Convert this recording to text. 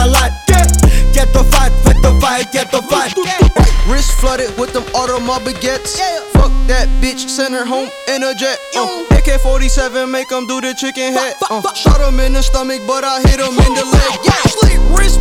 халате. Get the fight, fight the fight, get the fight. Wrist flooded with them Audemars baguettes. Fuck that bitch, send her home in a jet. AK-47, make 'em do the chicken head. Shot him in the stomach, but I hit him in the leg. Wrist